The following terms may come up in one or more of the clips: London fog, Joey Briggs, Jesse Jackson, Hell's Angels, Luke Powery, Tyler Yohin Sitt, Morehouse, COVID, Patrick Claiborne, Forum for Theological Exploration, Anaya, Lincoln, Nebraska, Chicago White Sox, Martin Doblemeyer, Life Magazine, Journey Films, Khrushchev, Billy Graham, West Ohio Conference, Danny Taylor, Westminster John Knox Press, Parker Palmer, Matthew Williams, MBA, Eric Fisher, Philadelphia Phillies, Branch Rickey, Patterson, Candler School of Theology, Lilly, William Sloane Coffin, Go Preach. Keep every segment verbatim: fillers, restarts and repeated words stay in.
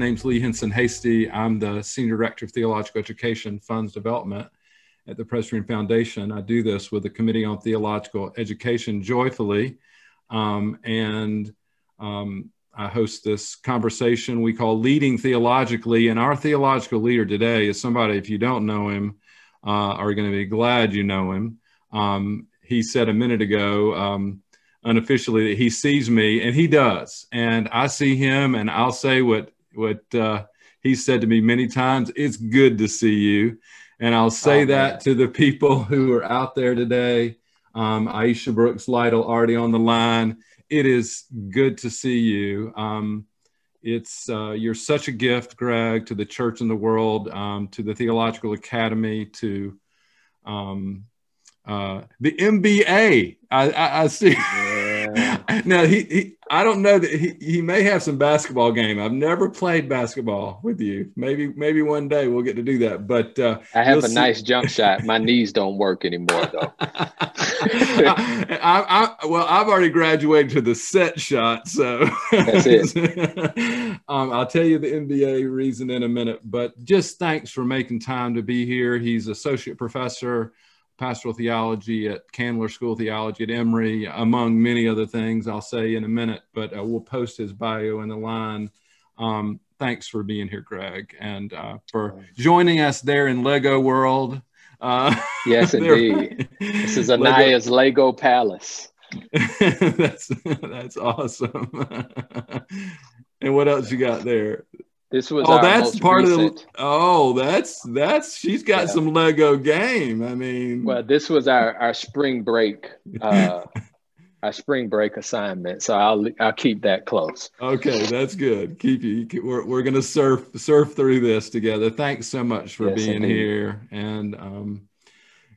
name's Lee Hinson-Hastey. I'm the Senior Director of Theological Education Funds Development at the Presbyterian Foundation. I do this with the Committee on Theological Education joyfully, um, and um, I host this conversation we call Leading Theologically, and our theological leader today is somebody, if you don't know him, uh, are going to be glad you know him. Um, he said a minute ago, um, unofficially, that he sees me, and he does, and I see him, and I'll say what, what uh, he said to me many times: it's good to see you. And I'll say oh, that to the people who are out there today. Um, Aisha Brooks Lytle already on the line. It is good to see you. Um, it's, uh, you're such a gift, Greg, to the church and the world, um, to the Theological Academy, to um, uh, the M B A. I, I, I see. Yeah. Now, he, he, I don't know that he, he may have some basketball game. I've never played basketball with you. Maybe, maybe one day we'll get to do that. But uh, I have a see. nice jump shot. My knees don't work anymore, though. I, I, well, I've already graduated to the set shot, so that's it. um, I'll tell you the M B A reason in a minute. But just thanks for making time to be here. He's associate professor, pastoral theology at Candler School of Theology at Emory, among many other things I'll say in a minute, but uh, we'll post his bio in the line. Um, thanks for being here, Greg, and uh, for joining us there in Lego World. Uh, yes, indeed. This is Anaya's Lego, Lego Palace. that's, that's awesome. And what else you got there? This was oh, that's part recent. of the, oh, that's, that's, she's got yeah. some Lego game. I mean. Well, this was our, our spring break, uh, our spring break assignment. So I'll, I'll keep that close. Okay. That's good. Keep you, you we're, we're going to surf, surf through this together. Thanks so much for yes, being indeed. here. And, um,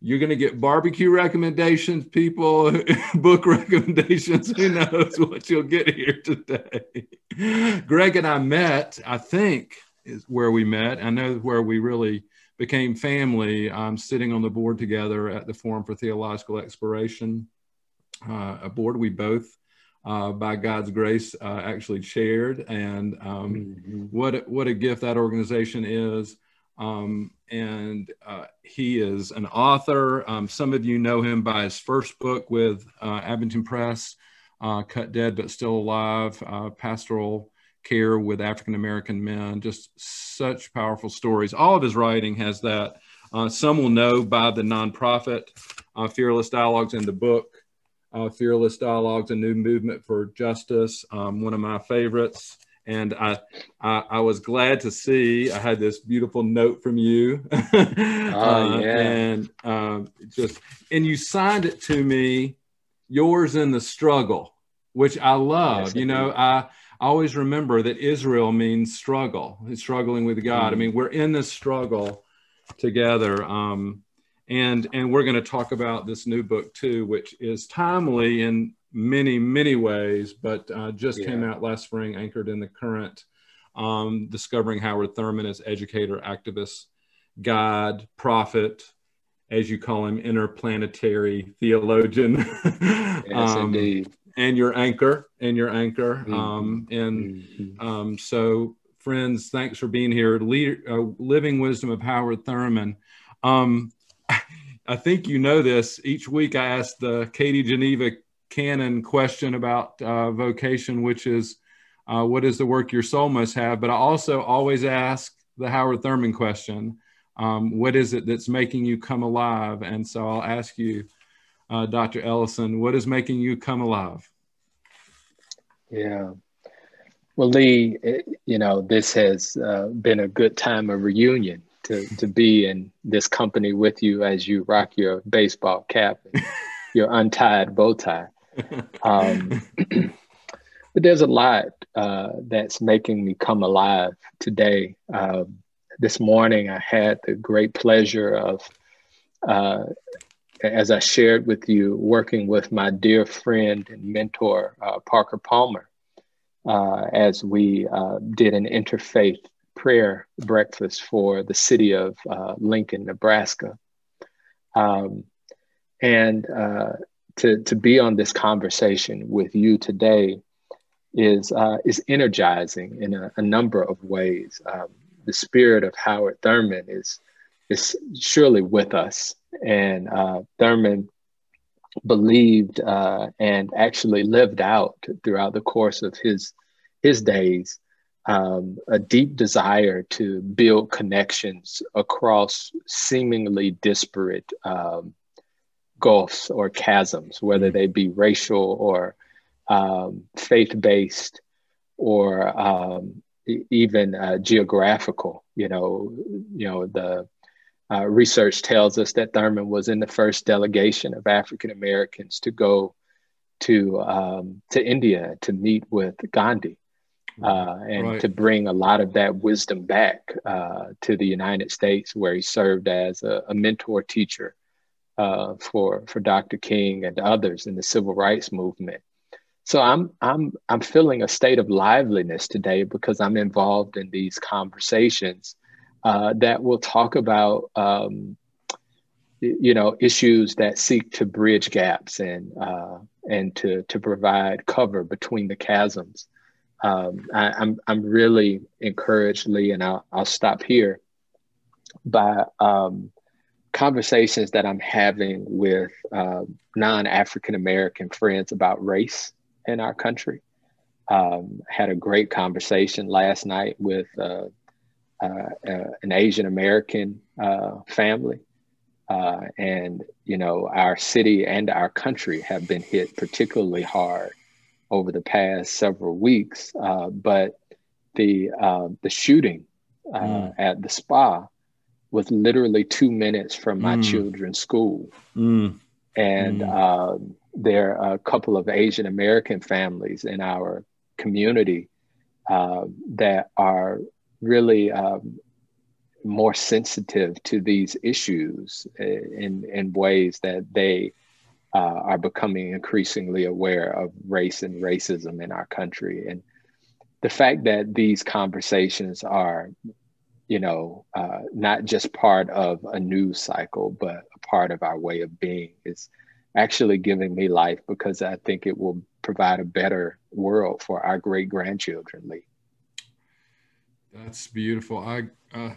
you're going to get barbecue recommendations, people, book recommendations. Who knows what you'll get here today. Greg and I met, I think, is where we met. I know where we really became family, um, sitting on the board together at the Forum for Theological Exploration, uh, a board we both, uh, by God's grace, uh, actually chaired. And um, mm-hmm. what, what a gift that organization is. Um, and uh, he is an author. Um, some of you know him by his first book with uh, Abington Press, uh, Cut Dead but Still Alive, uh, Pastoral Care with African American Men, just such powerful stories. All of his writing has that. Uh, some will know by the nonprofit uh, Fearless Dialogues and the book, uh, Fearless Dialogues, A New Movement for Justice, um, one of my favorites. And I, I, I was glad to see, I had this beautiful note from you. Oh, uh, yeah. And uh, just, and you signed it to me, yours in the struggle, which I love. Yes, you know, is. I always remember that Israel means struggle, struggling with God. Mm-hmm. I mean, we're in this struggle together. Um, and, and we're going to talk about this new book too, which is timely in many, many ways, but uh, just yeah. came out last spring, Anchored in the Current, um, discovering Howard Thurman as educator, activist, guide, prophet, as you call him, interplanetary theologian. Yes, um, indeed. And your anchor, and your anchor. Mm-hmm. Um, and mm-hmm. um, so, friends, thanks for being here. Le uh, Living Wisdom of Howard Thurman. Um, I think you know this. Each week I ask the Katie Geneva canon question about uh, vocation, which is, uh, what is the work your soul must have? But I also always ask the Howard Thurman question, um, what is it that's making you come alive? And so I'll ask you, uh, Doctor Ellison, what is making you come alive? Yeah. Well, Lee, it, you know, this has uh, been a good time of reunion to, to be in this company with you as you rock your baseball cap and your untied bow tie. Um, but there's a lot uh, that's making me come alive today. Uh, this morning, I had the great pleasure of, uh, as I shared with you, working with my dear friend and mentor, uh, Parker Palmer, uh, as we uh, did an interfaith prayer breakfast for the city of uh, Lincoln, Nebraska. Um, and uh, To, to be on this conversation with you today is uh, is energizing in a, a number of ways. Um, the spirit of Howard Thurman is is surely with us, and uh, Thurman believed uh, and actually lived out throughout the course of his his days um, a deep desire to build connections across seemingly disparate um, gulfs or chasms, whether they be racial or um, faith-based or um, e- even uh, geographical. You know, you know the. Uh, research tells us that Thurman was in the first delegation of African Americans to go to um, to India to meet with Gandhi uh, and right. to bring a lot of that wisdom back uh, to the United States, where he served as a, a mentor teacher uh, for for Doctor King and others in the civil rights movement. So I'm I'm I'm feeling a state of liveliness today because I'm involved in these conversations Uh, that will talk about, um, you know, issues that seek to bridge gaps and uh, and to to provide cover between the chasms. Um, I, I'm I'm really encouraged, Lee, and I'll I'll stop here, by um, conversations that I'm having with uh, non-African American friends about race in our country. Um, had a great conversation last night with. Uh, Uh, uh, an Asian American uh, family, uh, and you know our city and our country have been hit particularly hard over the past several weeks. Uh, but the uh, the shooting uh, mm. at the spa was literally two minutes from my mm. children's school, mm. and mm. Uh, there are a couple of Asian American families in our community uh, that are. really um, more sensitive to these issues in, in ways that they uh, are becoming increasingly aware of race and racism in our country. And the fact that these conversations are, you know, uh, not just part of a news cycle, but a part of our way of being is actually giving me life, because I think it will provide a better world for our great grandchildren, Lee. That's beautiful. I, uh,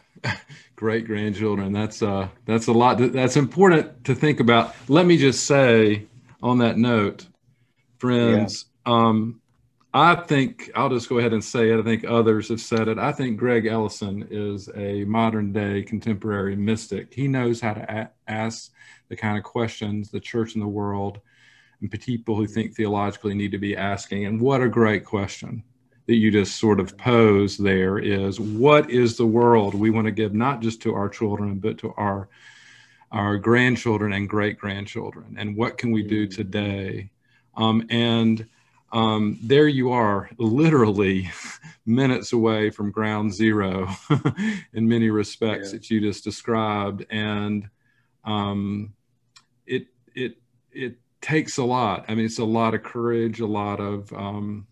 great grandchildren. That's uh, that's a lot. To, that's important to think about. Let me just say on that note, friends, yeah. um, I think I'll just go ahead and say it. I think others have said it. I think Greg Ellison is a modern day contemporary mystic. He knows how to a- ask the kind of questions the church and the world and people who think theologically need to be asking. And what a great question that you just sort of pose there is, what is the world we want to give, not just to our children, but to our our grandchildren and great-grandchildren, and what can we do today? Um, and um, there you are, literally minutes away from ground zero in many respects yeah. that you just described. And um, it, it, it takes a lot. I mean, it's a lot of courage, a lot of... Um,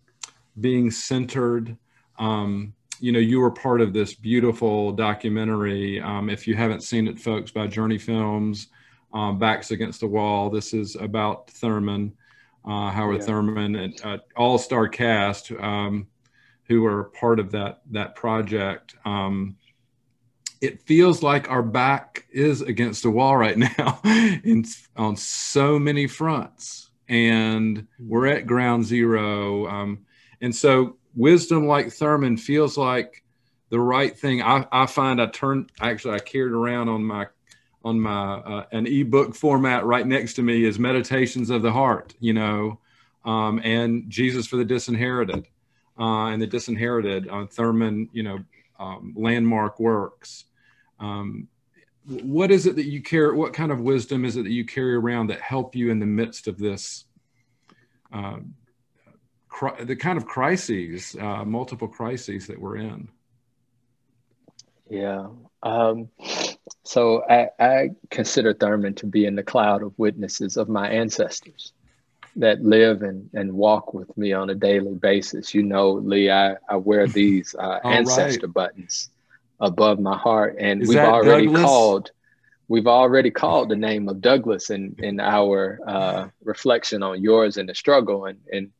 being centered. Um, you know, you were part of this beautiful documentary. Um, if you haven't seen it, folks, by Journey Films, um, Backs Against the Wall. This is about Thurman, uh, Howard yeah. Thurman, an uh, all-star cast um, who were part of that, that project. Um, it feels like our back is against the wall right now in, on so many fronts. And we're at ground zero. Um, And so wisdom like Thurman feels like the right thing. I, I find I turned, actually I carried around on my, on my, uh, an ebook format right next to me is Meditations of the Heart, you know, um, and Jesus for the Disinherited uh, and the Disinherited uh, Thurman, you know, um, landmark works. Um, what is it that you carry? What kind of wisdom is it that you carry around that help you in the midst of this uh the kind of crises, uh, multiple crises that we're in? Yeah. Um, so I, I consider Thurman to be in the cloud of witnesses of my ancestors that live and, and walk with me on a daily basis. You know, Lee, I, I wear these uh, ancestor right. buttons above my heart. And Is we've already Douglas? called, we've already called the name of Douglas in, in our uh, reflection on yours in the struggle. And, and,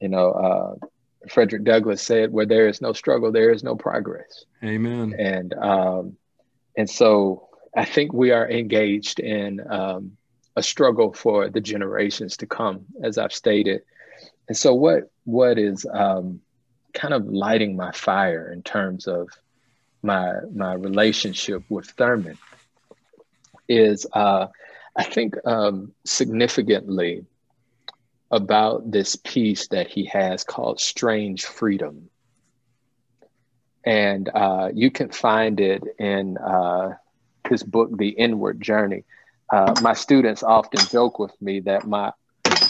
You know, uh, Frederick Douglass said, where there is no struggle, there is no progress. Amen. And um, and so I think we are engaged in um, a struggle for the generations to come, as I've stated. And so what what is um, kind of lighting my fire in terms of my my relationship with Thurman is, uh, I think um, significantly about this piece that he has called Strange Freedom. And uh, you can find it in uh, his book, The Inward Journey. Uh, my students often joke with me that my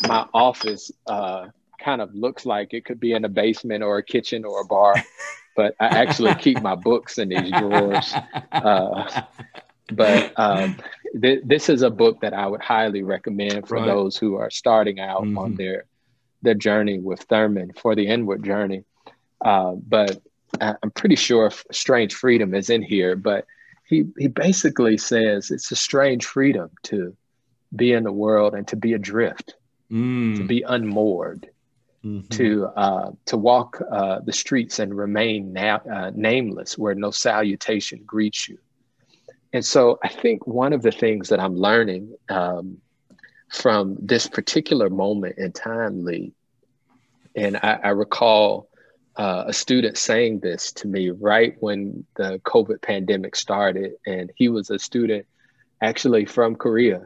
my office uh, kind of looks like it could be in a basement or a kitchen or a bar, but I actually keep my books in these drawers. Uh, But um, th this is a book that I would highly recommend for right. those who are starting out mm-hmm. on their their journey with Thurman, for the inward journey. Uh, but I I'm pretty sure Strange Freedom is in here. But he, he basically says it's a strange freedom to be in the world and to be adrift, mm. to be unmoored, mm-hmm. to uh, to walk uh, the streets and remain na uh, nameless, where no salutation greets you. And so I think one of the things that I'm learning um, from this particular moment in time, Lee, and I, I recall uh, a student saying this to me right when the COVID pandemic started, and he was a student actually from Korea.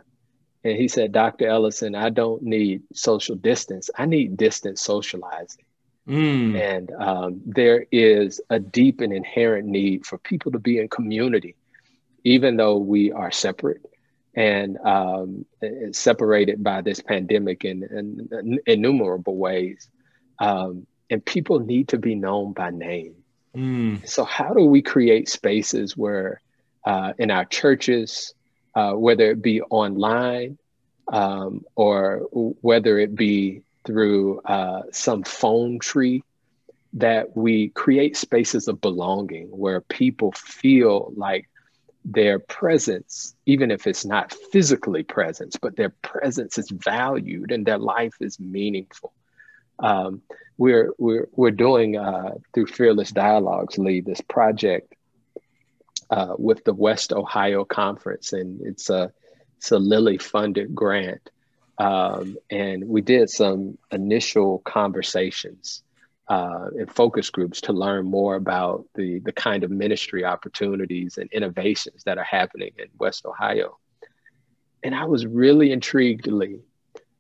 And he said, Doctor Ellison, I don't need social distance. I need distant socializing. Mm. And um, there is a deep and inherent need for people to be in community, even though we are separate and um, separated by this pandemic in, in innumerable ways. Um, and people need to be known by name. Mm. So how do we create spaces where uh, in our churches, uh, whether it be online um, or whether it be through uh, some phone tree, that we create spaces of belonging where people feel like their presence, even if it's not physically presence, but their presence is valued and their life is meaningful. Um, we're, we're, we're doing, uh, through Fearless Dialogues, Lee, this project uh, with the West Ohio Conference, and it's a, it's a Lilly funded grant. Um, and we did some initial conversations Uh, and focus groups to learn more about the, the kind of ministry opportunities and innovations that are happening in West Ohio. And I was really intrigued, Lee,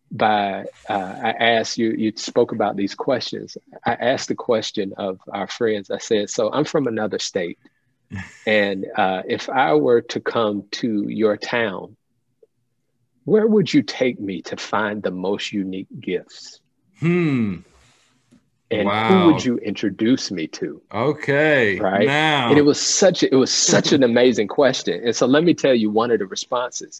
by, uh, I asked you, you spoke about these questions. I asked the question of our friends. I said, so I'm from another state. And uh, if I were to come to your town, where would you take me to find the most unique gifts? Hmm. And wow. who would you introduce me to? Okay, right now. And it was such a, it was such an amazing question. And so let me tell you one of the responses.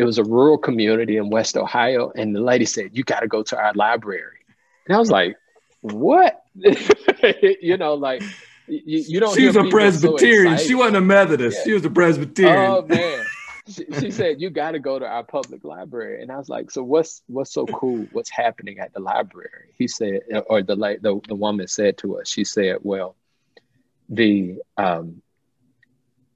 It was a rural community in West Ohio, and the lady said, "You got to go to our library." And I was like, "What?" You know, like you, you don't. She was a Presbyterian. So she wasn't a Methodist. Yeah. She was a Presbyterian. Oh man. She, she said, "You got to go to our public library," and I was like, "So what's what's so cool? What's happening at the library?" He said, or the the the woman said to us, she said, "Well, the um,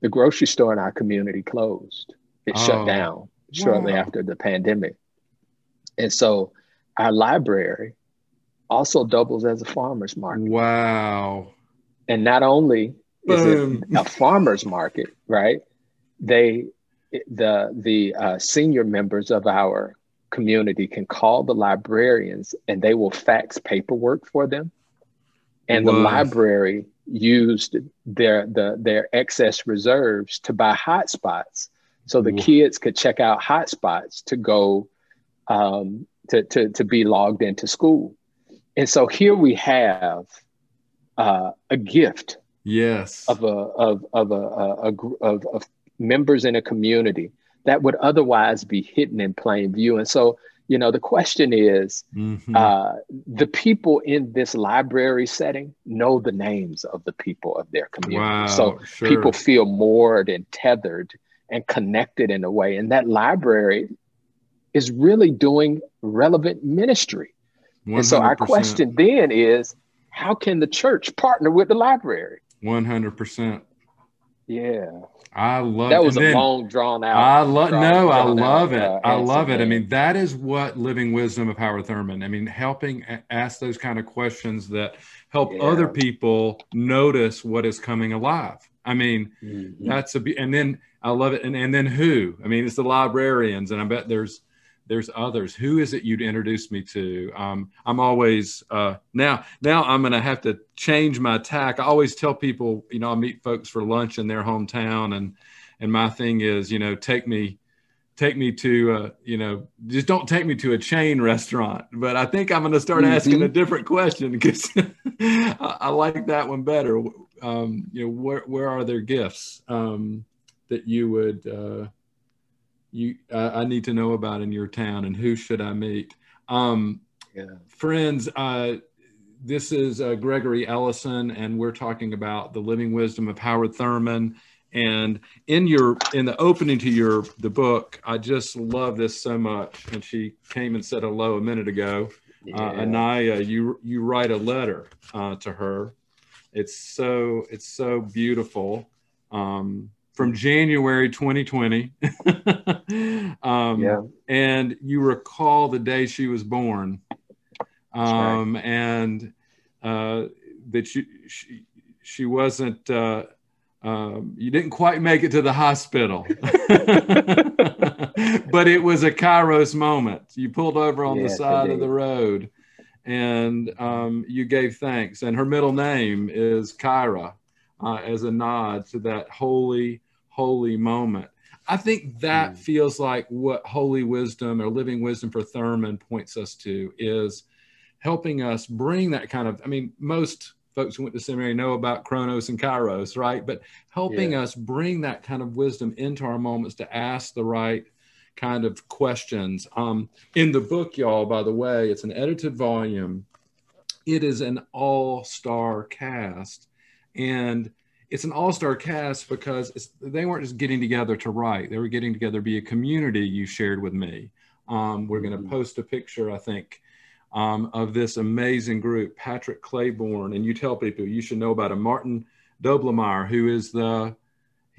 the grocery store in our community closed. It oh, shut down shortly wow. after the pandemic, and so our library also doubles as a farmer's market." Wow! And not only Boom. is it a farmer's market, right? They the the uh, senior members of our community can call the librarians and they will fax paperwork for them. And wow. the library used their, the, their excess reserves to buy hotspots. So the wow. kids could check out hotspots to go um, to, to, to be logged into school. And so here we have uh, a gift yes. of a, of, of a, a, a of, of members in a community that would otherwise be hidden in plain view. And so, you know, the question is, mm-hmm. uh, the people in this library setting know the names of the people of their community. Wow, so sure. people feel moored and tethered and connected in a way. And that library is really doing relevant ministry. one hundred percent. And so our question then is, how can the church partner with the library? one hundred percent. Yeah. I love that. Was a then, long drawn out. I love no, I love out, it. Uh, I love it. I mean, that is what living wisdom of Howard Thurman. I mean, helping ask those kind of questions that help yeah. other people notice what is coming alive. I mean, mm-hmm. that's a and then I love it. And and then who? I mean, it's the librarians, and I bet there's there's others. Who is it you'd introduce me to? Um, I'm always uh, now now I'm going to have to change my tack. I always tell people, you know, I meet folks for lunch in their hometown, and and my thing is, you know, take me take me to, uh, you know, just don't take me to a chain restaurant. But I think I'm going to start mm-hmm. asking a different question, because I, I like that one better. Um, you know, where where are their gifts um, that you would uh, you uh, I need to know about in your town, and who should I meet? Um, yeah. Friends, uh, this is uh, Gregory Ellison, and we're talking about the living wisdom of Howard Thurman. And in your in the opening to your the book, I just love this so much. And she came and said hello a minute ago. Yeah. Uh, Anaya, you you write a letter uh, to her. It's so it's so beautiful. Um, from January twenty twenty, um, yeah. and you recall the day she was born, um, right. and uh, that you she she wasn't. Uh, Um, you didn't quite make it to the hospital, but it was a Kairos moment. You pulled over on yeah, the side indeed. of the road, and um, you gave thanks. And her middle name is Kyra, uh, as a nod to that holy, holy moment. I think that mm. feels like what holy wisdom or living wisdom for Thurman points us to, is helping us bring that kind of, I mean, most folks who went to seminary know about Kronos and Kairos, right? But helping yeah. us bring that kind of wisdom into our moments to ask the right kind of questions. Um, in the book, y'all, by the way, it's an edited volume. It is an all-star cast. And it's an all-star cast because it's, they weren't just getting together to write. They were getting together to be a community, you shared with me. Um, we're going to post a picture, I think, Um, of this amazing group, Patrick Claiborne, and you tell people you should know about him, Martin Doblemeyer, who is the,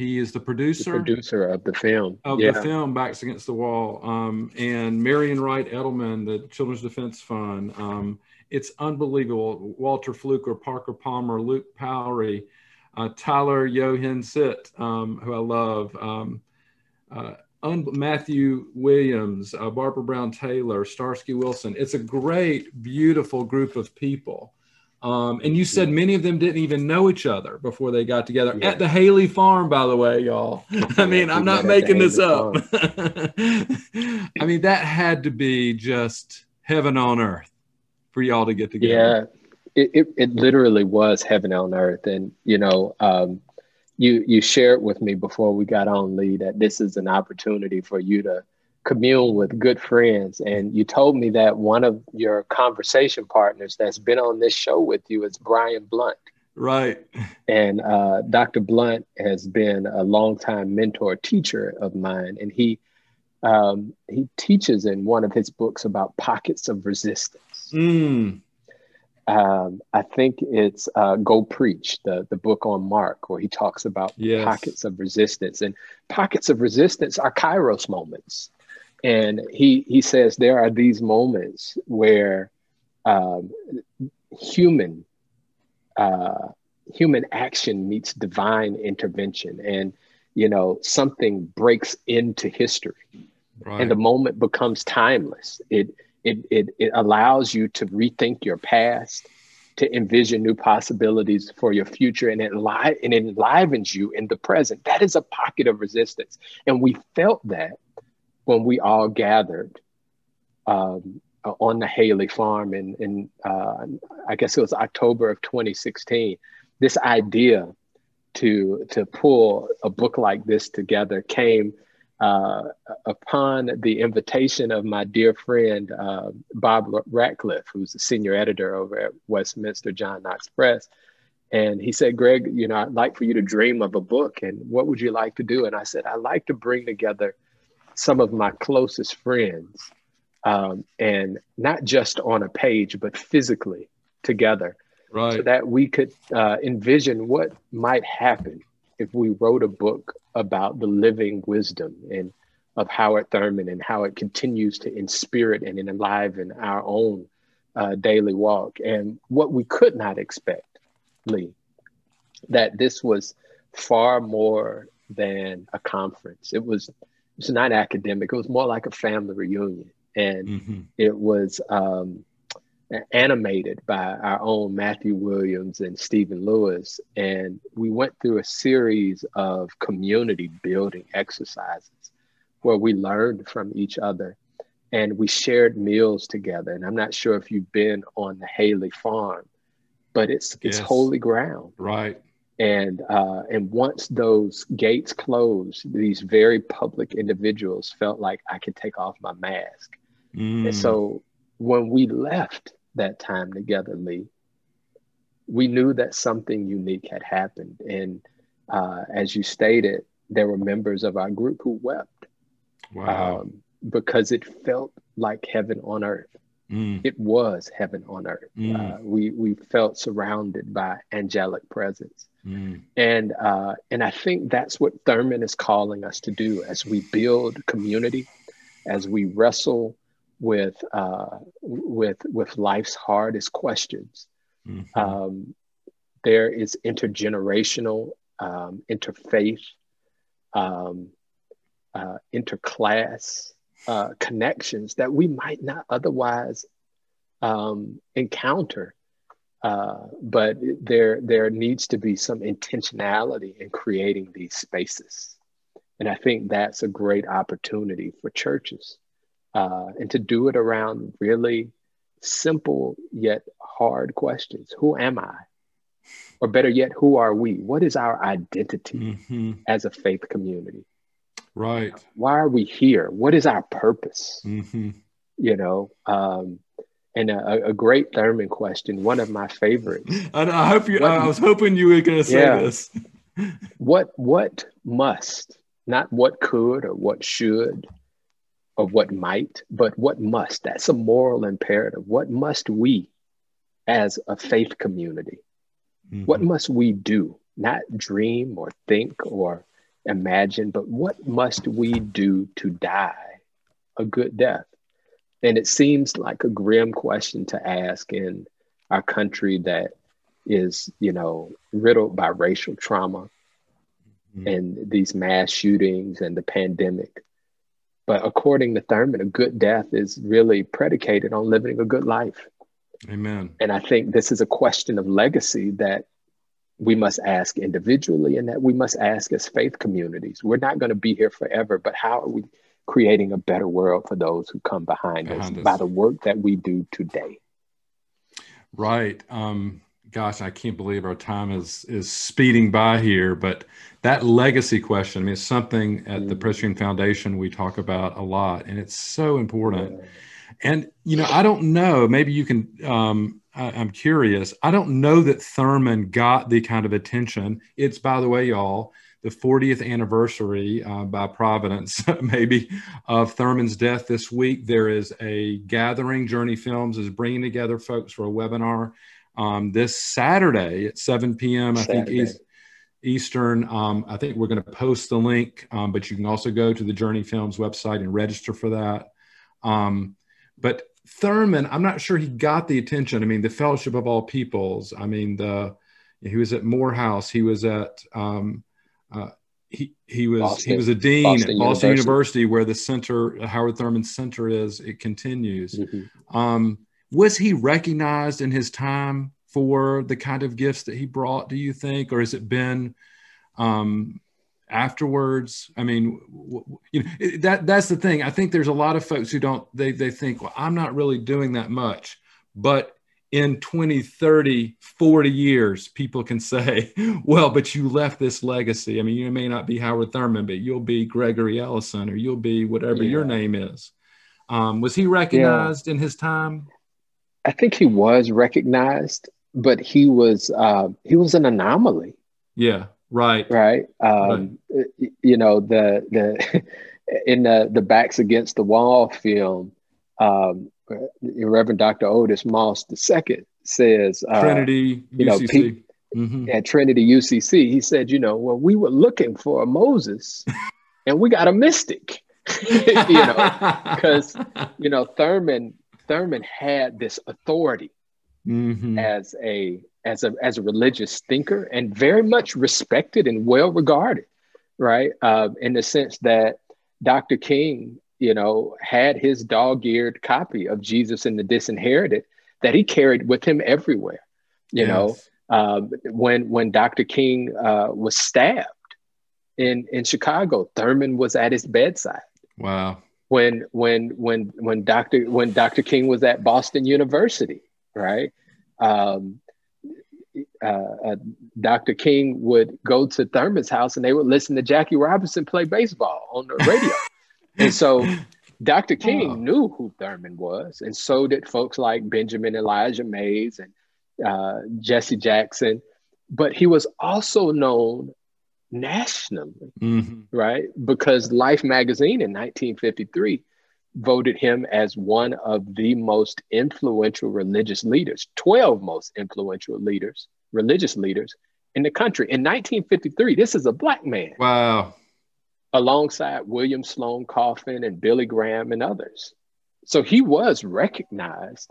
he is the producer, the producer of the film, of yeah. the film Backs Against the Wall, um, and Marian Wright Edelman, the Children's Defense Fund. Um, it's unbelievable. Walter Fluker, Parker Palmer, Luke Powery, uh, Tyler Yohin Sitt, um, who I love, um, uh, Matthew Williams, uh, Barbara Brown Taylor, Starsky Wilson. It's a great, beautiful group of people. Um, and you said many of them didn't even know each other before they got together yeah. at the Haley Farm, by the way, y'all. I mean, yeah, I'm not making this up. I mean, that had to be just heaven on earth for y'all to get together. Yeah, it, it, it literally was heaven on earth. And, you know, um, You you shared with me before we got on, Lee, that this is an opportunity for you to commune with good friends. And you told me that one of your conversation partners that's been on this show with you is Brian Blunt. Right. And uh, Doctor Blunt has been a longtime mentor teacher of mine. And he um, he teaches in one of his books about pockets of resistance. Mm. Um, I think it's uh, Go Preach, the, the book on Mark, where he talks about yes. pockets of resistance. And pockets of resistance are Kairos moments. And he, he says there are these moments where um, human, uh, human action meets divine intervention. And, you know, something breaks into history. Right. And the moment becomes timeless. It It, it, it allows you to rethink your past, to envision new possibilities for your future, and it, li- and it enlivens you in the present. That is a pocket of resistance. And we felt that when we all gathered um, on the Haley Farm in, in uh, I guess it was October of twenty sixteen. This idea to, to pull a book like this together came Uh, upon the invitation of my dear friend, uh, Bob Ratcliffe, who's the senior editor over at Westminster John Knox Press. And he said, Greg, you know, I'd like for you to dream of a book, and what would you like to do? And I said, I'd like to bring together some of my closest friends, um, and not just on a page, but physically together. right. so that we could uh, envision what might happen if we wrote a book about the living wisdom and of Howard Thurman and how it continues to inspirit and enliven our own uh, daily walk. And what we could not expect, Lee, that this was far more than a conference. It was, it's not academic. It was more like a family reunion. And mm-hmm. it was um, animated by our own Matthew Williams and Stephen Lewis. And we went through a series of community building exercises where we learned from each other and we shared meals together. And I'm not sure if you've been on the Haley Farm, but it's it's yes. holy ground. Right. And uh, and once those gates closed, these very public individuals felt like I could take off my mask. Mm. And so when we left that time together, Lee, we knew that something unique had happened. And uh, as you stated, there were members of our group who wept. Wow. Um, because it felt like heaven on earth. Mm. It was heaven on earth. Mm. Uh, we we felt surrounded by angelic presence. Mm. And uh, and I think that's what Thurman is calling us to do as we build community, as we wrestle with uh, with with life's hardest questions. Mm-hmm. Um, there is intergenerational, um, interfaith, um, uh, interclass uh, connections that we might not otherwise um, encounter. Uh, but there, there needs to be some intentionality in creating these spaces. And I think that's a great opportunity for churches uh, and to do it around really simple yet hard questions. Who am I? Or better yet, who are we? What is our identity mm-hmm. as a faith community? Right. Why are we here? What is our purpose? Mm-hmm. You know, um, and a, a great Thurman question, one of my favorites. And I hope you. What, I was hoping you were going to say yeah. this. What what must, not what could or what should, or what might, but what must? That's a moral imperative. What must we, as a faith community, mm-hmm. what must we do? Not dream or think or imagine, but what must we do to die a good death? And it seems like a grim question to ask in our country that is, you know, riddled by racial trauma mm-hmm. and these mass shootings and the pandemic. But according to Thurman, a good death is really predicated on living a good life. Amen. And I think this is a question of legacy that we must ask individually and that we must ask as faith communities. We're not going to be here forever, but how are we creating a better world for those who come behind, behind us, us by the work that we do today? Right. Um, gosh, I can't believe our time is is speeding by here, but that legacy question, I mean, it's something at mm. the Presbyterian Foundation we talk about a lot, and it's so important. Yeah. And, you know, I don't know, maybe you can, um, I, I'm curious. I don't know that Thurman got the kind of attention. It's, by the way, y'all, the fortieth anniversary uh, by Providence, maybe, of Thurman's death this week. There is a gathering. Journey Films is bringing together folks for a webinar um, this Saturday at seven p m I Saturday. think, Eastern. Um, I think we're going to post the link, um, but you can also go to the Journey Films website and register for that. Um, but Thurman, I'm not sure he got the attention. I mean, the Fellowship of All Peoples. I mean, the he was at Morehouse. He was at... Um, Uh, he he was Boston, he was a dean Boston at Boston University. University, where the center, Howard Thurman Center, is. It continues. Mm-hmm. Um, was he recognized in his time for the kind of gifts that he brought? Do you think, or has it been um, afterwards? I mean, w- w- you know, it, that that's the thing. I think there's a lot of folks who don't. They they think, well, I'm not really doing that much, but in twenty, thirty, forty years, people can say, well, but you left this legacy. I mean, you may not be Howard Thurman, but you'll be Gregory Ellison, or you'll be whatever yeah. your name is. Um, was he recognized yeah. in his time? I think he was recognized, but he was uh, he was an anomaly. Yeah, right. Right. Um, right. You know, the the in the, the Backs Against the Wall film, um, Reverend Doctor Otis Moss the second says, uh, Trinity, you know, P- mm-hmm. at Trinity U C C, he said, you know, well, we were looking for a Moses and we got a mystic, you know, because, you know, Thurman, Thurman had this authority mm-hmm. as a, as a, as a religious thinker, and very much respected and well regarded, right? Uh, in the sense that Doctor King, you know, had his dog-eared copy of Jesus and the Disinherited that he carried with him everywhere. You yes. know, uh, when when Doctor King uh, was stabbed in in Chicago, Thurman was at his bedside. Wow. When when when when Doctor when Doctor King was at Boston University, right? Um, uh, uh, Doctor King would go to Thurman's house, and they would listen to Jackie Robinson play baseball on the radio. And so Doctor King oh. knew who Thurman was, and so did folks like Benjamin Elijah Mays and uh, Jesse Jackson. But he was also known nationally, mm-hmm. right? Because Life magazine in nineteen fifty-three voted him as one of the most influential religious leaders, twelve most influential leaders, religious leaders in the country. In nineteen fifty-three, this is a Black man. Wow. Alongside William Sloane Coffin and Billy Graham and others. So he was recognized,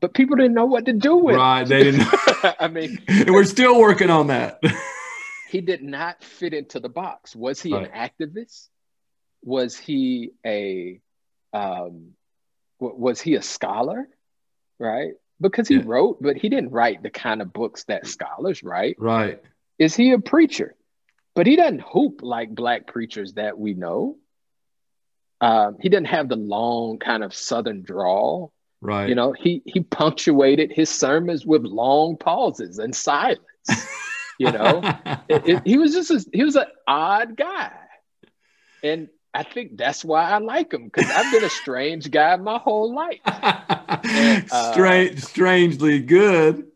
but people didn't know what to do with him. Right, they didn't. I mean, and we're still working on that. He did not fit into the box. Was he right. an activist? Was he a um, w- was he a scholar? Right, because he yeah. wrote, but he didn't write the kind of books that scholars write. Right. Is he a preacher? But he doesn't hoop like Black preachers that we know. Um, he didn't have the long kind of Southern drawl. Right. You know, he he punctuated his sermons with long pauses and silence. You know, it, it, he was just a, he was an odd guy, and I think that's why I like him, because I've been a strange guy my whole life. And, uh, strange, strangely good.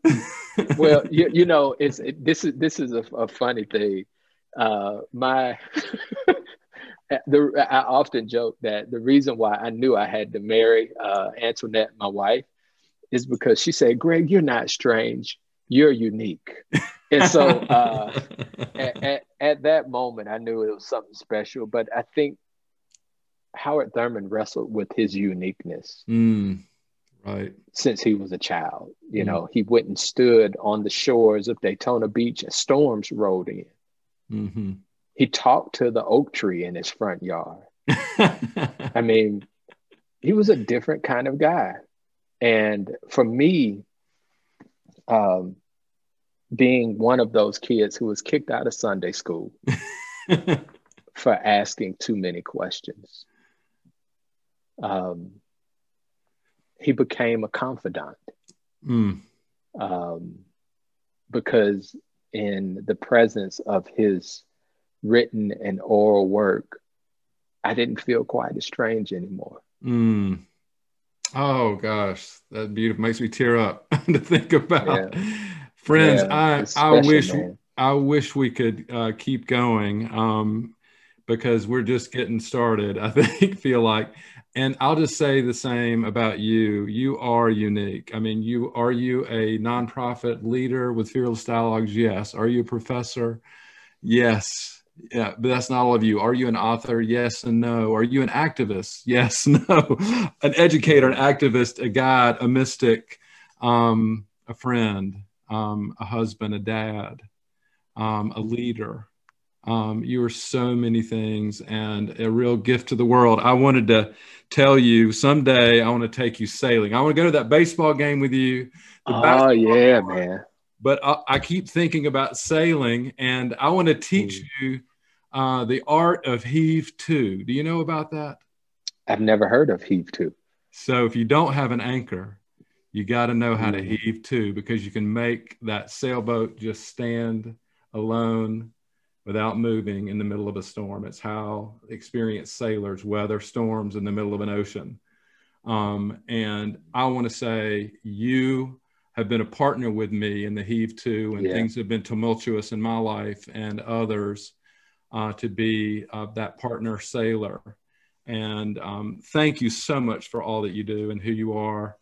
Well, you, you know, it's it, this is this is a, a funny thing. Uh, my, the, I often joke that the reason why I knew I had to marry uh, Antoinette, my wife, is because she said, "Greg, you're not strange, you're unique." And so uh, at, at, at that moment, I knew it was something special, but I think Howard Thurman wrestled with his uniqueness mm, right. since he was a child. You mm. know, he went and stood on the shores of Daytona Beach as storms rolled in. Mm-hmm. He talked to the oak tree in his front yard. I mean, he was a different kind of guy. And for me, um, being one of those kids who was kicked out of Sunday school for asking too many questions, um, he became a confidant. Mm. Um, because in the presence of his written and oral work, I didn't feel quite as strange anymore. Mm. Oh gosh, that beautiful makes me tear up to think about. Yeah. Friends, yeah, I special, I wish man. I wish we could uh, keep going um, because we're just getting started. I think feel like, and I'll just say the same about you. You are unique. I mean, you are you a nonprofit leader with Fearless Dialogues? Yes. Are you a professor? Yes. Yeah, but that's not all of you. Are you an author? Yes and no. Are you an activist? Yes, no. An educator, an activist, a guide, a mystic, um, a friend, um, a husband, a dad, um, a leader. Um, you are so many things and a real gift to the world. I wanted to tell you someday I want to take you sailing. I want to go to that baseball game with you. Oh, yeah, game. man. But I, I keep thinking about sailing, and I want to teach mm. you uh, the art of heave to. Do you know about that? I've never heard of heave to. So if you don't have an anchor, you got to know how mm. to heave to, because you can make that sailboat just stand alone without moving in the middle of a storm. It's how experienced sailors weather storms in the middle of an ocean. Um, and I want to say you have been a partner with me in the heave to, and yeah. things have been tumultuous in my life and others uh, to be uh, that partner sailor. And um, thank you so much for all that you do and who you are.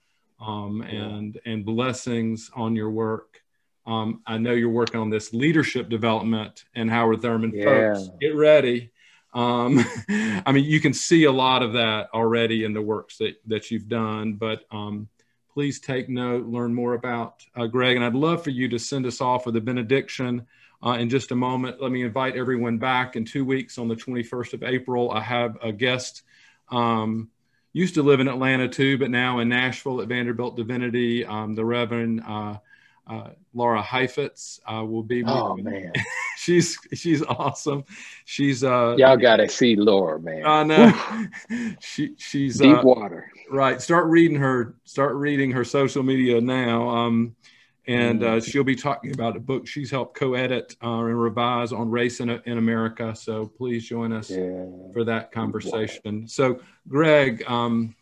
um, and, and blessings on your work. Um, I know you're working on this leadership development and Howard Thurman. Yeah. Folks, get ready. Um, I mean, you can see a lot of that already in the works that, that you've done, but um, please take note, learn more about uh, Greg, and I'd love for you to send us off with a benediction uh, in just a moment. Let me invite everyone back in two weeks on the twenty-first of April. I have a guest, um, used to live in Atlanta too, but now in Nashville at Vanderbilt Divinity, um, the Reverend uh, uh, Laura Heifetz uh, will be. Oh, man. She's she's awesome. She's uh y'all gotta see Laura, man. I know. she she's deep uh, water. Right. Start reading her. Start reading her social media now. Um, and mm. uh, she'll be talking about a book she's helped co-edit uh, and revise on race in, in America. So please join us yeah. for that conversation. So, Greg, um,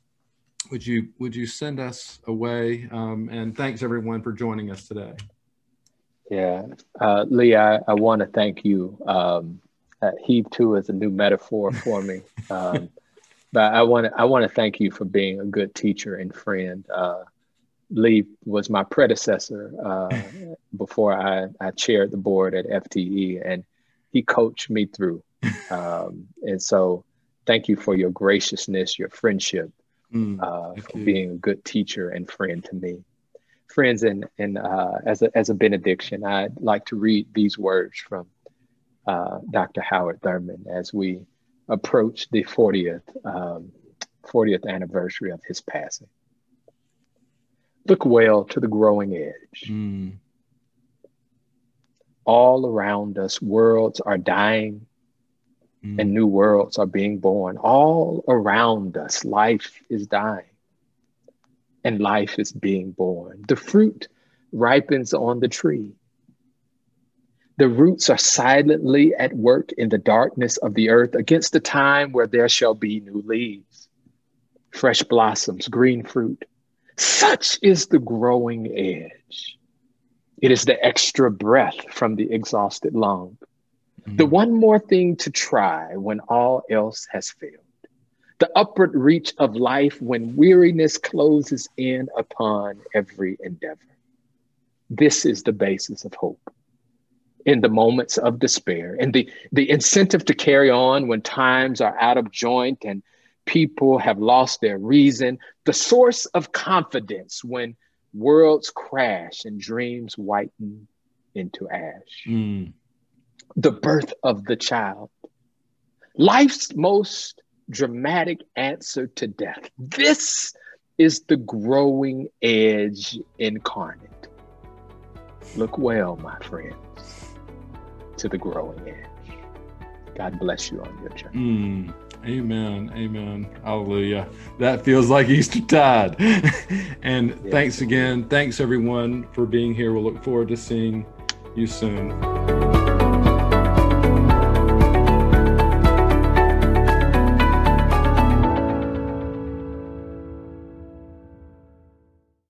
would you would you send us away? Um, and thanks everyone for joining us today. Yeah, uh, Lee, I, I want to thank you. Um, uh, he too is a new metaphor for me, um, but I want to I want to thank you for being a good teacher and friend. Uh, Lee was my predecessor uh, before I, I chaired the board at F T E, and he coached me through. Um, and so, thank you for your graciousness, your friendship, mm, uh, for being a good teacher and friend to me. Friends, and, and uh, as, a, as a benediction, I'd like to read these words from uh, Doctor Howard Thurman as we approach the fortieth, um, fortieth anniversary of his passing. Look well to the growing edge. Mm. All around us, worlds are dying mm. and new worlds are being born. All around us, life is dying. And life is being born. The fruit ripens on the tree. The roots are silently at work in the darkness of the earth against the time where there shall be new leaves, fresh blossoms, green fruit. Such is the growing edge. It is the extra breath from the exhausted lung. Mm-hmm. The one more thing to try when all else has failed. The upward reach of life when weariness closes in upon every endeavor. This is the basis of hope. In the moments of despair and the, the incentive to carry on when times are out of joint and people have lost their reason, the source of confidence when worlds crash and dreams whiten into ash. Mm. The birth of the child. Life's most dramatic answer to death. This is the growing edge incarnate. Look well, my friends, to the growing edge. God bless you on your journey. Mm, amen. Amen. Hallelujah. That feels like Eastertide. And yes. Thanks again. Thanks everyone for being here. We'll look forward to seeing you soon.